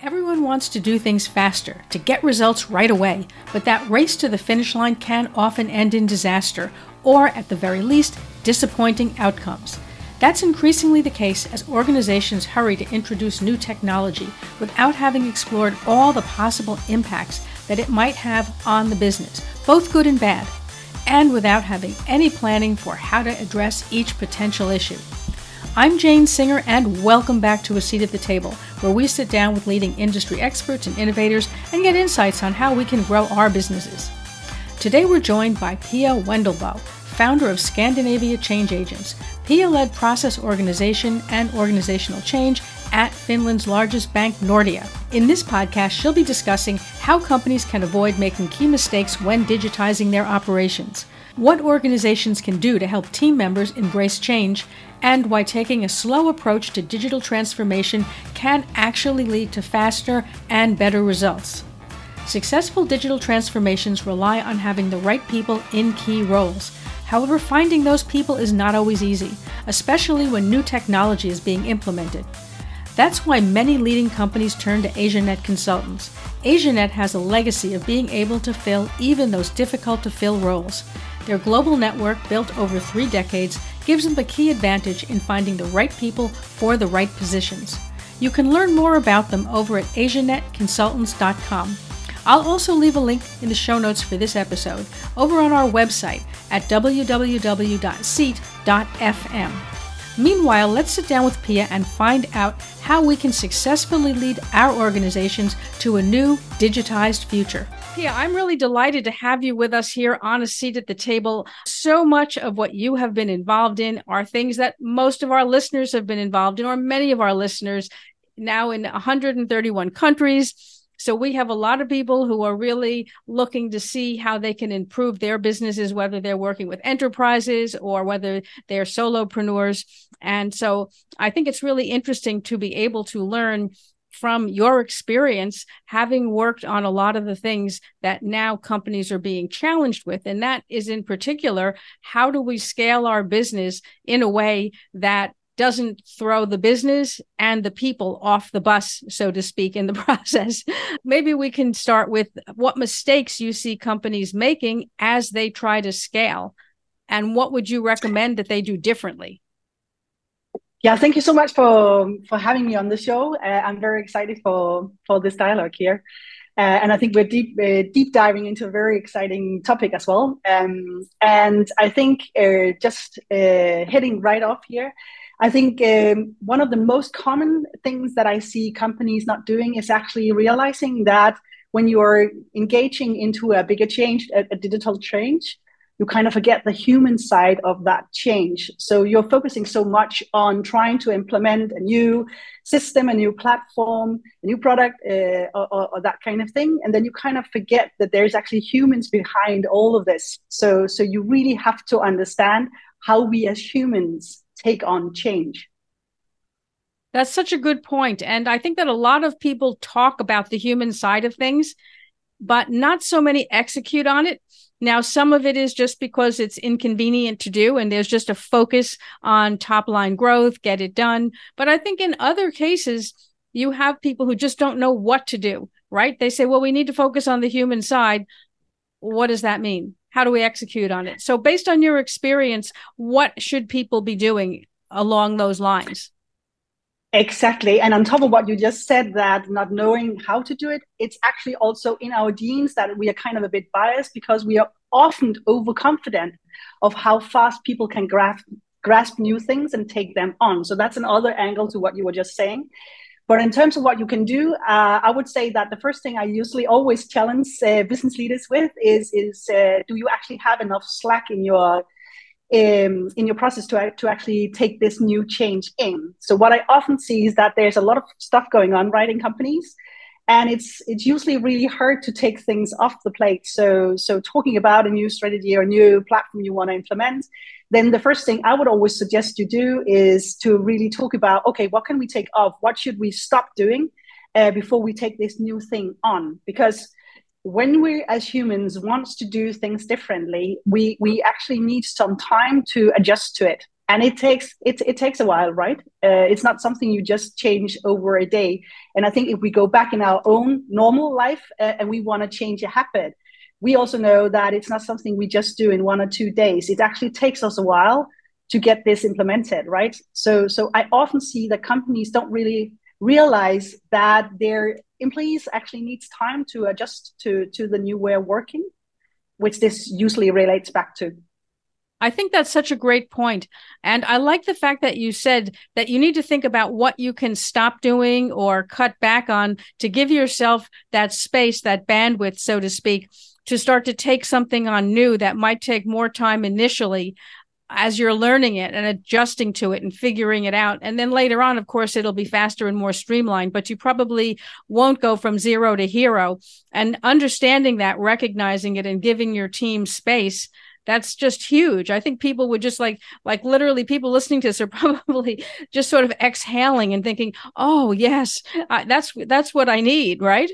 Everyone wants to do things faster, to get results right away, but that race to the finish line can often end in disaster, or at the very least, disappointing outcomes. That's increasingly the case as organizations hurry to introduce new technology without having explored all the possible impacts that it might have on the business, both good and bad, and without having any planning for how to address each potential issue. I'm Jane Singer, and welcome back to A Seat at the Table, where we sit down with leading industry experts and innovators and get insights on how we can grow our businesses. Today we're joined by Pia Wendelbo, founder of Scandinavian Change Agents. Pia led process organization and organizational change at Finland's largest bank, Nordea. In this podcast, she'll be discussing how companies can avoid making key mistakes when digitizing their operations, what organizations can do to help team members embrace change, and why taking a slow approach to digital transformation can actually lead to faster and better results. Successful digital transformations rely on having the right people in key roles. However, finding those people is not always easy, especially when new technology is being implemented. That's why many leading companies turn to Asianet Consultants. Asianet has a legacy of being able to fill even those difficult-to-fill roles. Their global network, built over 3 decades, gives them a key advantage in finding the right people for the right positions. You can learn more about them over at AsianetConsultants.com. I'll also leave a link in the show notes for this episode over on our website at www.seat.fm. Meanwhile, let's sit down with Pia and find out how we can successfully lead our organizations to a new digitized future. Pia, I'm really delighted to have you with us here on A Seat at the Table. So much of what you have been involved in are things that most of our listeners have been involved in, or many of our listeners now in 131 countries. So we have a lot of people who are really looking to see how they can improve their businesses, whether they're working with enterprises or whether they're solopreneurs. And so I think it's really interesting to be able to learn from your experience, having worked on a lot of the things that now companies are being challenged with. And that is in particular, how do we scale our business in a way that doesn't throw the business and the people off the bus, so to speak, in the process. Maybe we can start with what mistakes you see companies making as they try to scale, and what would you recommend that they do differently? Yeah, thank you so much for having me on the show. I'm very excited for this dialogue here. And I think we're deep diving into a very exciting topic as well. And I think just heading right off here, I think one of the most common things that I see companies not doing is actually realizing that when you are engaging into a bigger change, a digital change, you kind of forget the human side of that change. So you're focusing so much on trying to implement a new system, a new platform, a new product, or that kind of thing. And then you kind of forget that there's actually humans behind all of this. So you really have to understand how we as humans take on change. That's such a good point. And I think that a lot of people talk about the human side of things, but not so many execute on it. Now, some of it is just because it's inconvenient to do, and there's just a focus on top line growth, get it done. But I think in other cases, you have people who just don't know what to do, right? They say, well, we need to focus on the human side. What does that mean? How do we execute on it? So based on your experience, what should people be doing along those lines? Exactly. And on top of what you just said, that not knowing how to do it, it's actually also in our genes that we are kind of a bit biased because we are often overconfident of how fast people can grasp new things and take them on. So that's another angle to what you were just saying. But in terms of what you can do, I would say that the first thing I usually always challenge business leaders with is do you actually have enough slack in your process to actually take this new change in? So what I often see is that there's a lot of stuff going on right in companies, and it's usually really hard to take things off the plate. So talking about a new strategy or a new platform you want to implement, then the first thing I would always suggest you do is to really talk about, okay, what can we take off? What should we stop doing before we take this new thing on? Because when we as humans want to do things differently, we actually need some time to adjust to it. And it takes a while, right? It's not something you just change over a day. And I think if we go back in our own normal life and we want to change a habit, we also know that it's not something we just do in 1 or 2 days. It actually takes us a while to get this implemented, right? So I often see that companies don't really realize that their employees actually needs time to adjust to the new way of working, which this usually relates back to. I think that's such a great point. And I like the fact that you said that you need to think about what you can stop doing or cut back on to give yourself that space, that bandwidth, so to speak, to start to take something on new that might take more time initially as you're learning it and adjusting to it and figuring it out. And then later on, of course, it'll be faster and more streamlined, but you probably won't go from zero to hero. And understanding that, recognizing it, and giving your team space, that's just huge. I think people would just like literally people listening to this are probably just sort of exhaling and thinking, oh, yes, that's what I need, right?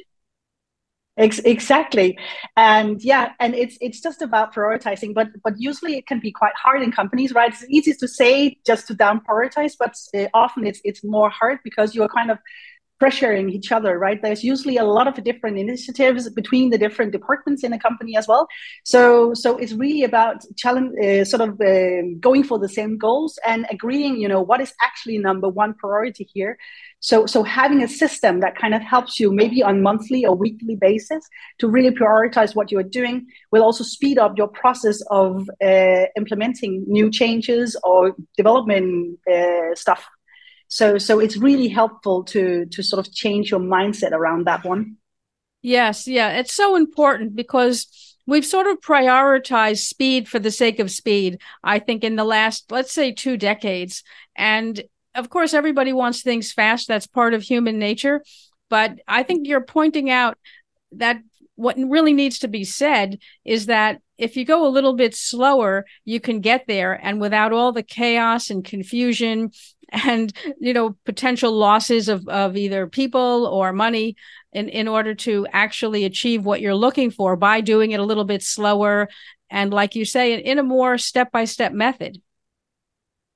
Exactly. And yeah, and it's just about prioritizing, but usually it can be quite hard in companies, right? It's easy to say just to down prioritize, but often it's more hard because you're kind of pressuring each other, right? There's usually a lot of different initiatives between the different departments in a company as well. So it's really about challenge, going for the same goals and agreeing, what is actually number one priority here. So having a system that kind of helps you maybe on monthly or weekly basis to really prioritize what you are doing will also speed up your process of implementing new changes or development stuff. So it's really helpful to sort of change your mindset around that one. Yes. Yeah. It's so important because we've sort of prioritized speed for the sake of speed, I think, in the last, let's say, 2 decades. And of course, everybody wants things fast. That's part of human nature. But I think you're pointing out that what really needs to be said is that if you go a little bit slower, you can get there, and without all the chaos and confusion and, potential losses of either people or money in order to actually achieve what you're looking for by doing it a little bit slower. And like you say, in a more step-by-step method.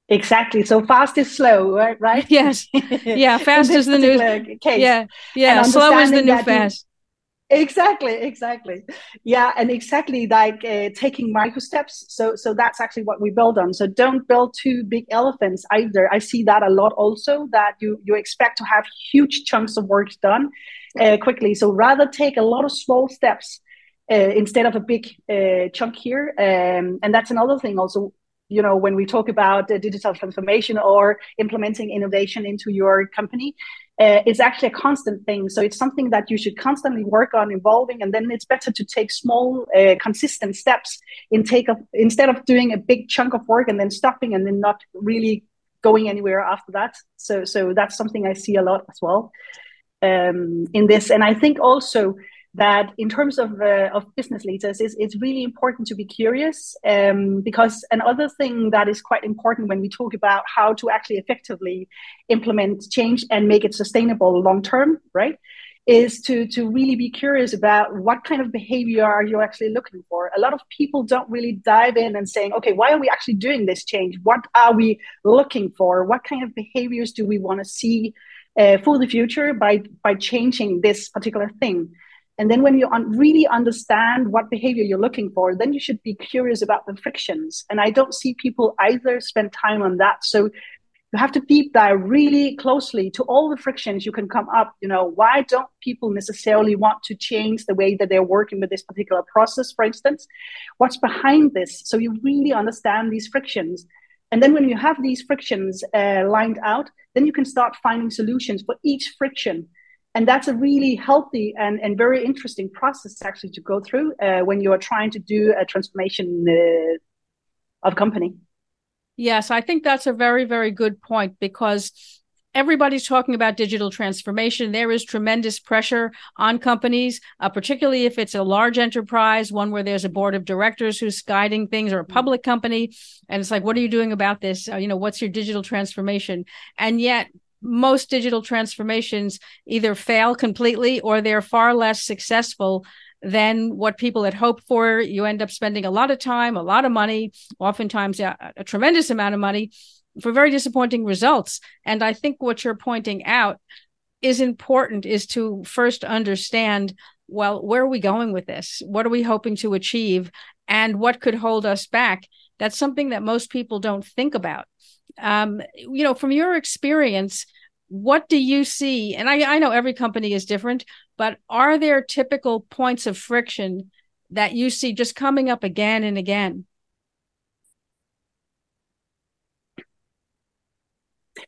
Exactly. So fast is slow, right? Yes. Yeah. Fast is the new case. Yeah. Yeah. Slow is the new fast. Exactly. Yeah, and exactly like taking micro steps. So that's actually what we build on. So don't build two big elephants either. I see that a lot also, that you expect to have huge chunks of work done quickly. So rather take a lot of small steps instead of a big chunk here. And that's another thing also, when we talk about digital transformation or implementing innovation into your company. It's actually a constant thing. So it's something that you should constantly work on evolving. And then it's better to take small, consistent steps instead of doing a big chunk of work and then stopping and then not really going anywhere after that. So that's something I see a lot as well in this. And I think also that in terms of business leaders, it's really important to be curious because another thing that is quite important when we talk about how to actually effectively implement change and make it sustainable long-term, right, is to really be curious about what kind of behavior are you actually looking for. A lot of people don't really dive in and saying, okay, why are we actually doing this change? What are we looking for? What kind of behaviors do we want to see for the future by changing this particular thing? And then when you really understand what behavior you're looking for, then you should be curious about the frictions. And I don't see people either spend time on that. So you have to deep dive really closely to all the frictions you can come up. Why don't people necessarily want to change the way that they're working with this particular process, for instance? What's behind this? So you really understand these frictions. And then when you have these frictions lined out, then you can start finding solutions for each friction. And that's a really healthy and very interesting process actually to go through when you are trying to do a transformation of company. Yes, I think that's a very, very good point because everybody's talking about digital transformation. There is tremendous pressure on companies, particularly if it's a large enterprise, one where there's a board of directors who's guiding things, or a public company. And it's like, what are you doing about this? What's your digital transformation? And yet, most digital transformations either fail completely or they're far less successful than what people had hoped for. You end up spending a lot of time, a lot of money, oftentimes a tremendous amount of money for very disappointing results. And I think what you're pointing out is important, is to first understand, well, where are we going with this? What are we hoping to achieve? And what could hold us back? That's something that most people don't think about. From your experience, what do you see? And I know every company is different, but are there typical points of friction that you see just coming up again and again?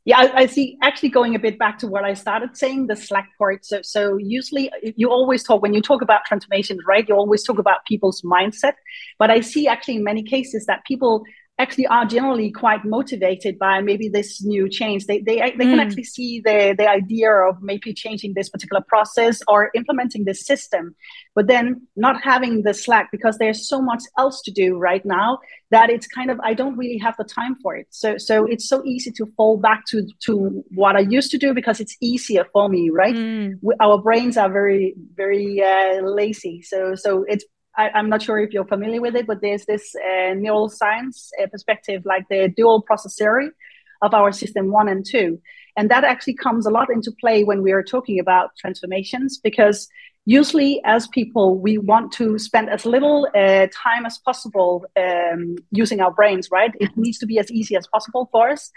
Yeah, I see, actually going a bit back to what I started saying, the slack part. So usually you always talk, when you talk about transformation, right, you always talk about people's mindset. But I see actually in many cases that people actually are generally quite motivated by maybe this new change. They can actually see the idea of maybe changing this particular process or implementing this system, but then not having the slack because there's so much else to do right now that it's kind of, I don't really have the time for it. So it's so easy to fall back to what I used to do because it's easier for me, right? Our brains are very, very lazy. So it's, I'm not sure if you're familiar with it, but there's this neuroscience perspective, like the dual process theory of our system 1 and 2. And that actually comes a lot into play when we are talking about transformations, because usually as people, we want to spend as little time as possible using our brains, right? It needs to be as easy as possible for us.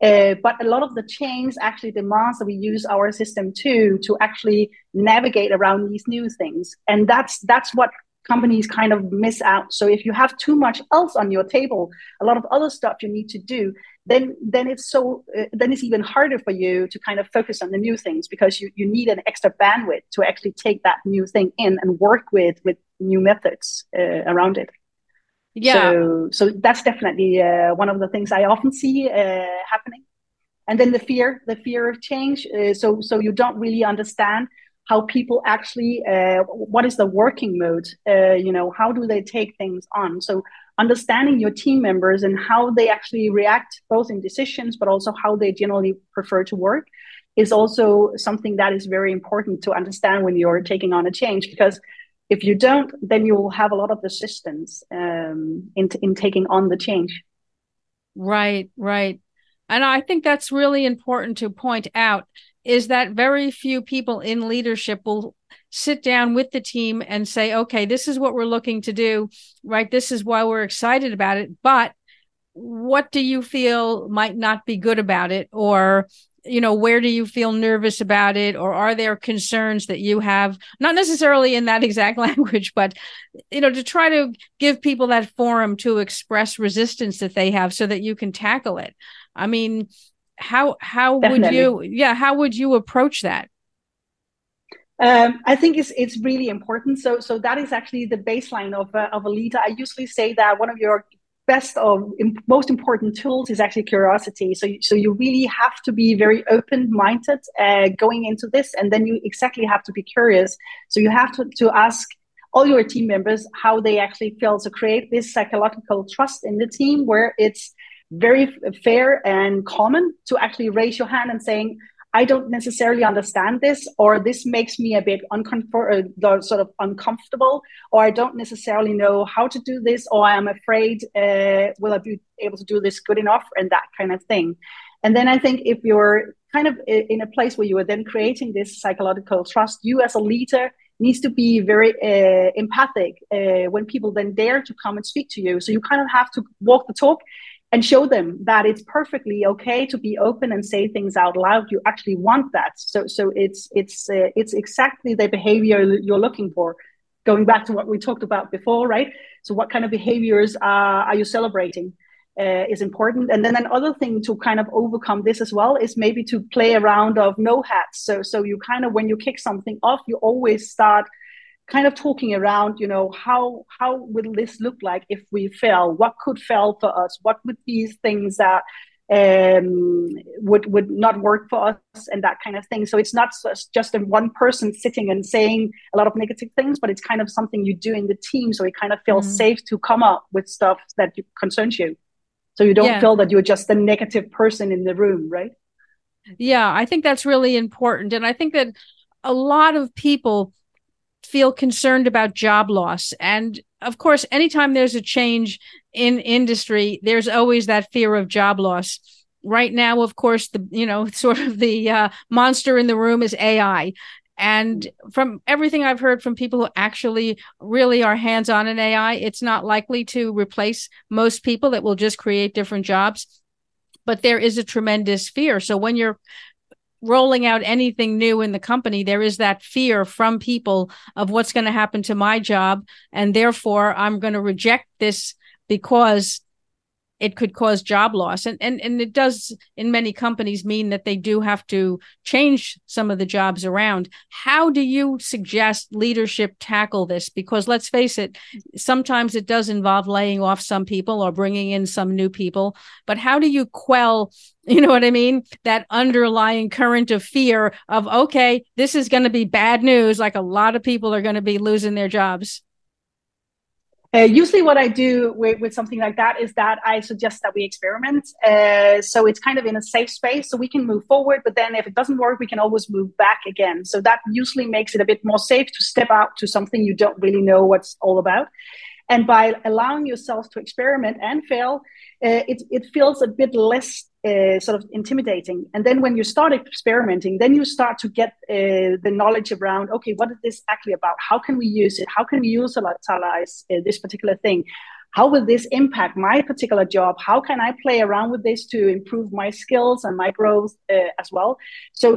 But a lot of the change actually demands that we use our system 2 to actually navigate around these new things. And that's what companies kind of miss out. So if you have too much else on your table, a lot of other stuff you need to do, then it's even harder for you to kind of focus on the new things, because you need an extra bandwidth to actually take that new thing in and work with new methods around it. Yeah. So that's definitely one of the things I often see happening. And then the fear of change. So you don't really understand how people actually, what is the working mode? How do they take things on? So understanding your team members and how they actually react, both in decisions, but also how they generally prefer to work, is also something that is very important to understand when you're taking on a change. Because if you don't, then you will have a lot of resistance in taking on the change. Right. And I think that's really important to point out, is that very few people in leadership will sit down with the team and say, okay, this is what we're looking to do, right? This is why we're excited about it. But what do you feel might not be good about it? Or, where do you feel nervous about it? Or are there concerns that you have, not necessarily in that exact language, but, to try to give people that forum to express resistance that they have so that you can tackle it. I mean, how Definitely. How would you approach that? I think it's really important. So that is actually the baseline of a leader. I usually say that one of your best or most important tools is actually curiosity. So you really have to be very open-minded going into this, and then you exactly have to be curious. So you have to ask all your team members how they actually feel, to create this psychological trust in the team where it's very fair and common to actually raise your hand and saying, I don't necessarily understand this, or this makes me a bit uncomfortable, or I don't necessarily know how to do this, or I'm afraid, will I be able to do this good enough, and that kind of thing. And then I think if you're kind of in a place where you are then creating this psychological trust, you as a leader needs to be very empathic when people then dare to come and speak to you. So you kind of have to walk the talk and show them that it's perfectly okay to be open and say things out loud. You actually want that. So it's exactly the behavior you're looking for. Going back to what we talked about before, right? So what kind of behaviors are you celebrating is important. And then another thing to kind of overcome this as well is maybe to play a round of no hats. So you kind of, when you kick something off, you always start kind of talking around, how will this look like if we fail? What could fail for us? What would these things that would not work for us, and that kind of thing. So it's not just one person sitting and saying a lot of negative things, but it's kind of something you do in the team. So it kind of feels safe to come up with stuff that concerns you. So you don't feel that you're just the negative person in the room, right? Yeah, I think that's really important. And I think that a lot of people feel concerned about job loss. And of course, anytime there's a change in industry, there's always that fear of job loss. Right now, of course, the monster in the room is AI. And from everything I've heard from people who actually really are hands-on in AI, it's not likely to replace most people. It will just create different jobs. But there is a tremendous fear. So when you're rolling out anything new in the company, there is that fear from people of what's going to happen to my job. And therefore, I'm going to reject this because it could cause job loss. And it does, in many companies, mean that they do have to change some of the jobs around. How do you suggest leadership tackle this? Because let's face it, sometimes it does involve laying off some people or bringing in some new people. But how do you quell, you know what I mean, that underlying current of fear of, okay, this is going to be bad news, like a lot of people are going to be losing their jobs? Usually what I do with something like that is that I suggest that we experiment. So it's kind of in a safe space so we can move forward. But then if it doesn't work, we can always move back again. So that usually makes it a bit more safe to step out to something you don't really know what's all about. And by allowing yourself to experiment and fail, it feels a bit less sort of intimidating. And then when you start experimenting, then you start to get the knowledge around, okay, what is this actually about? How can we use it? How can we utilize this particular thing? How will this impact my particular job? How can I play around with this to improve my skills and my growth as well? So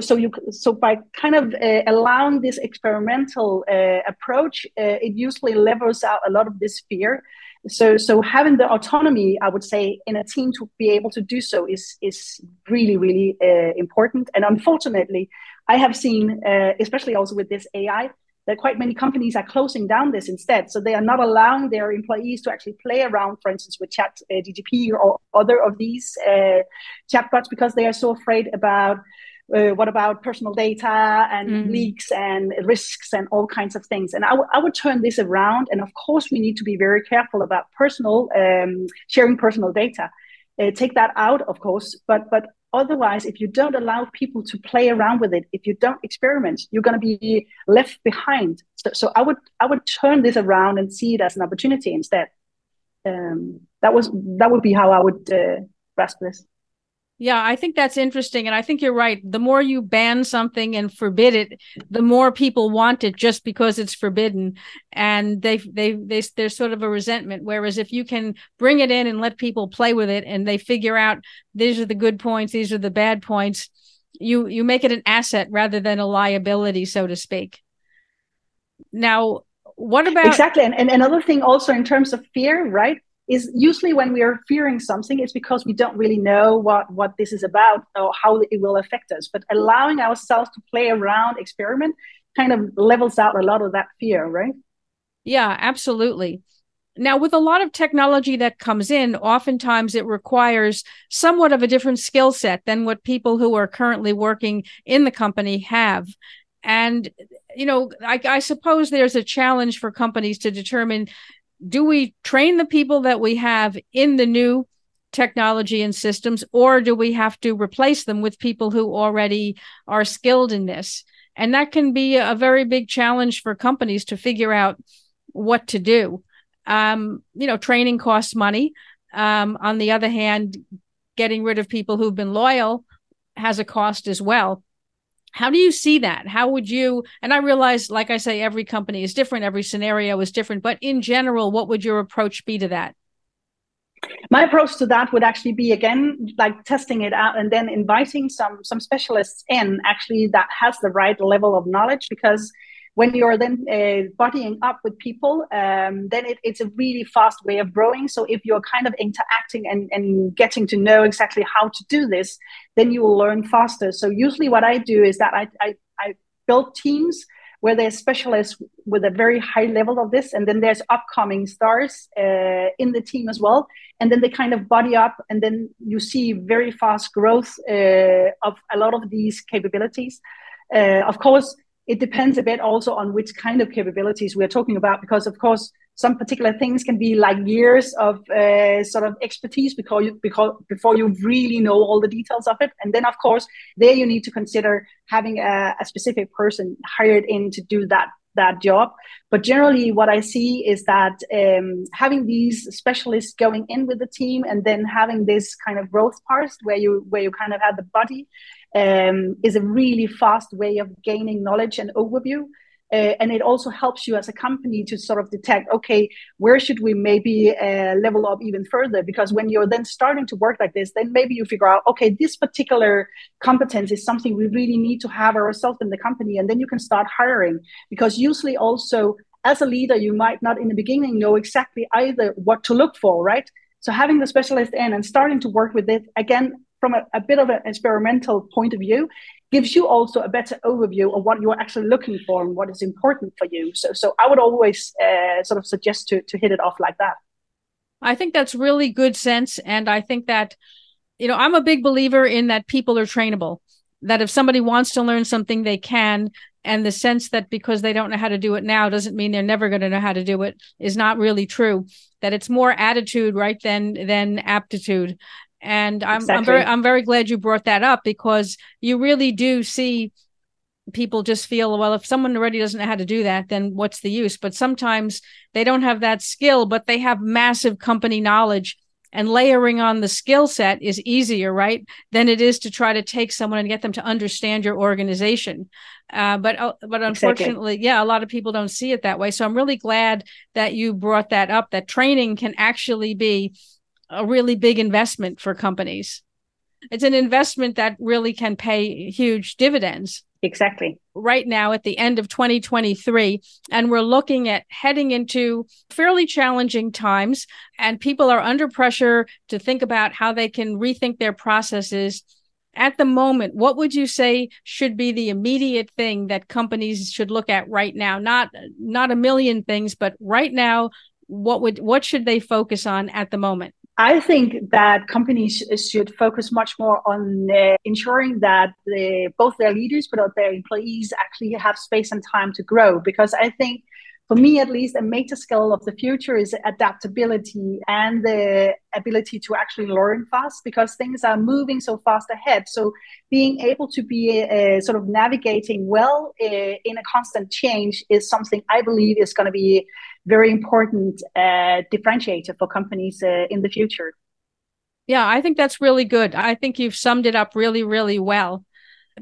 by kind of allowing this experimental approach, it usually levels out a lot of this fear. So having the autonomy, I would say, in a team to be able to do so is really, really important. And unfortunately, I have seen, especially also with this AI, that quite many companies are closing down this instead. So they are not allowing their employees to actually play around, for instance, with chat GTP or other of these chatbots, because they are so afraid about what about personal data and leaks and risks and all kinds of things. And I would turn this around. And of course, we need to be very careful about sharing personal data. Take that out, of course, but otherwise, if you don't allow people to play around with it, if you don't experiment, you're going to be left behind. So I would turn this around and see it as an opportunity instead. That would be how I would grasp this. Yeah, I think that's interesting. And I think you're right. The more you ban something and forbid it, the more people want it just because it's forbidden. And there's sort of a resentment. Whereas if you can bring it in and let people play with it and they figure out these are the good points, these are the bad points, you make it an asset rather than a liability, so to speak. Now, what about... Exactly. And another thing also in terms of fear, right? Is usually when we are fearing something, it's because we don't really know what this is about or how it will affect us. But allowing ourselves to play around, experiment, kind of levels out a lot of that fear, right? Yeah, absolutely. Now, with a lot of technology that comes in, oftentimes it requires somewhat of a different skill set than what people who are currently working in the company have. And, you know, I suppose there's a challenge for companies to determine, do we train the people that we have in the new technology and systems, or do we have to replace them with people who already are skilled in this? And that can be a very big challenge for companies to figure out what to do. Training costs money. On the other hand, getting rid of people who've been loyal has a cost as well. How do you see that? How would you, and I realize, like I say, every company is different, every scenario is different, but in general, what would your approach be to that? My approach to that would actually be, again, like testing it out and then inviting some specialists in actually that has the right level of knowledge, because when you're then bodying up with people, then it's a really fast way of growing. So if you're kind of interacting and getting to know exactly how to do this, then you will learn faster. So usually what I do is that I build teams where there's specialists with a very high level of this, and then there's upcoming stars in the team as well. And then they kind of body up, and then you see very fast growth of a lot of these capabilities. Of course, it depends a bit also on which kind of capabilities we're talking about, because, of course, some particular things can be like years of sort of expertise before you really know all the details of it. And then, of course, there you need to consider having a specific person hired in to do that that job. But generally what I see is that having these specialists going in with the team and then having this kind of growth part where you kind of have the body is a really fast way of gaining knowledge and overview. And it also helps you as a company to sort of detect, okay, where should we maybe level up even further? Because when you're then starting to work like this, then maybe you figure out, okay, this particular competence is something we really need to have ourselves in the company. And then you can start hiring, because usually also as a leader, you might not in the beginning know exactly either what to look for, right? So having the specialist in and starting to work with it, again, from a bit of an experimental point of view, gives you also a better overview of what you're actually looking for and what is important for you. So I would always sort of suggest to hit it off like that. I think that's really good sense. And I think that, you know, I'm a big believer in that people are trainable, that if somebody wants to learn something, they can. And the sense that because they don't know how to do it now doesn't mean they're never going to know how to do it is not really true, that it's more attitude, right, than aptitude. And Exactly. I'm very glad you brought that up, because you really do see people just feel, well, if someone already doesn't know how to do that, then what's the use? But sometimes they don't have that skill, but they have massive company knowledge, and layering on the skill set is easier, right, than it is to try to take someone and get them to understand your organization. But unfortunately, Exactly. yeah, a lot of people don't see it that way. So I'm really glad that you brought that up, that training can actually be a really big investment for companies. It's an investment that really can pay huge dividends. Exactly. Right now at the end of 2023, and we're looking at heading into fairly challenging times, and people are under pressure to think about how they can rethink their processes. At the moment, what would you say should be the immediate thing that companies should look at right now? Not a million things, but right now, what should they focus on at the moment? I think that companies should focus much more on ensuring that both their leaders but their employees actually have space and time to grow. Because I think, for me at least, a major skill of the future is adaptability and the ability to actually learn fast, because things are moving so fast ahead. So being able to be sort of navigating well in a constant change is something I believe is going to be very important differentiator for companies in the future. Yeah, I think that's really good. I think you've summed it up really, really well.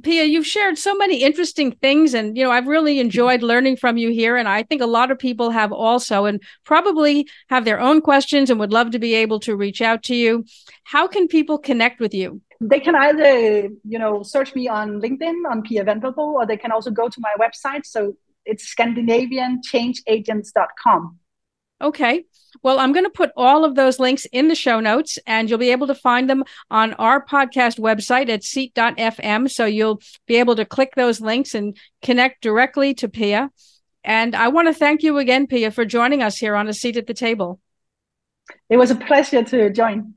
Pia, you've shared so many interesting things, and you know, I've really enjoyed learning from you here, and I think a lot of people have also, and probably have their own questions and would love to be able to reach out to you. How can people connect with you? They can either, you know, search me on LinkedIn on Pia Wendelbo, or they can also go to my website. So it's ScandinavianChangeAgents.com. Okay. Well, I'm going to put all of those links in the show notes, and you'll be able to find them on our podcast website at seat.fm. So you'll be able to click those links and connect directly to Pia. And I want to thank you again, Pia, for joining us here on A Seat at the Table. It was a pleasure to join.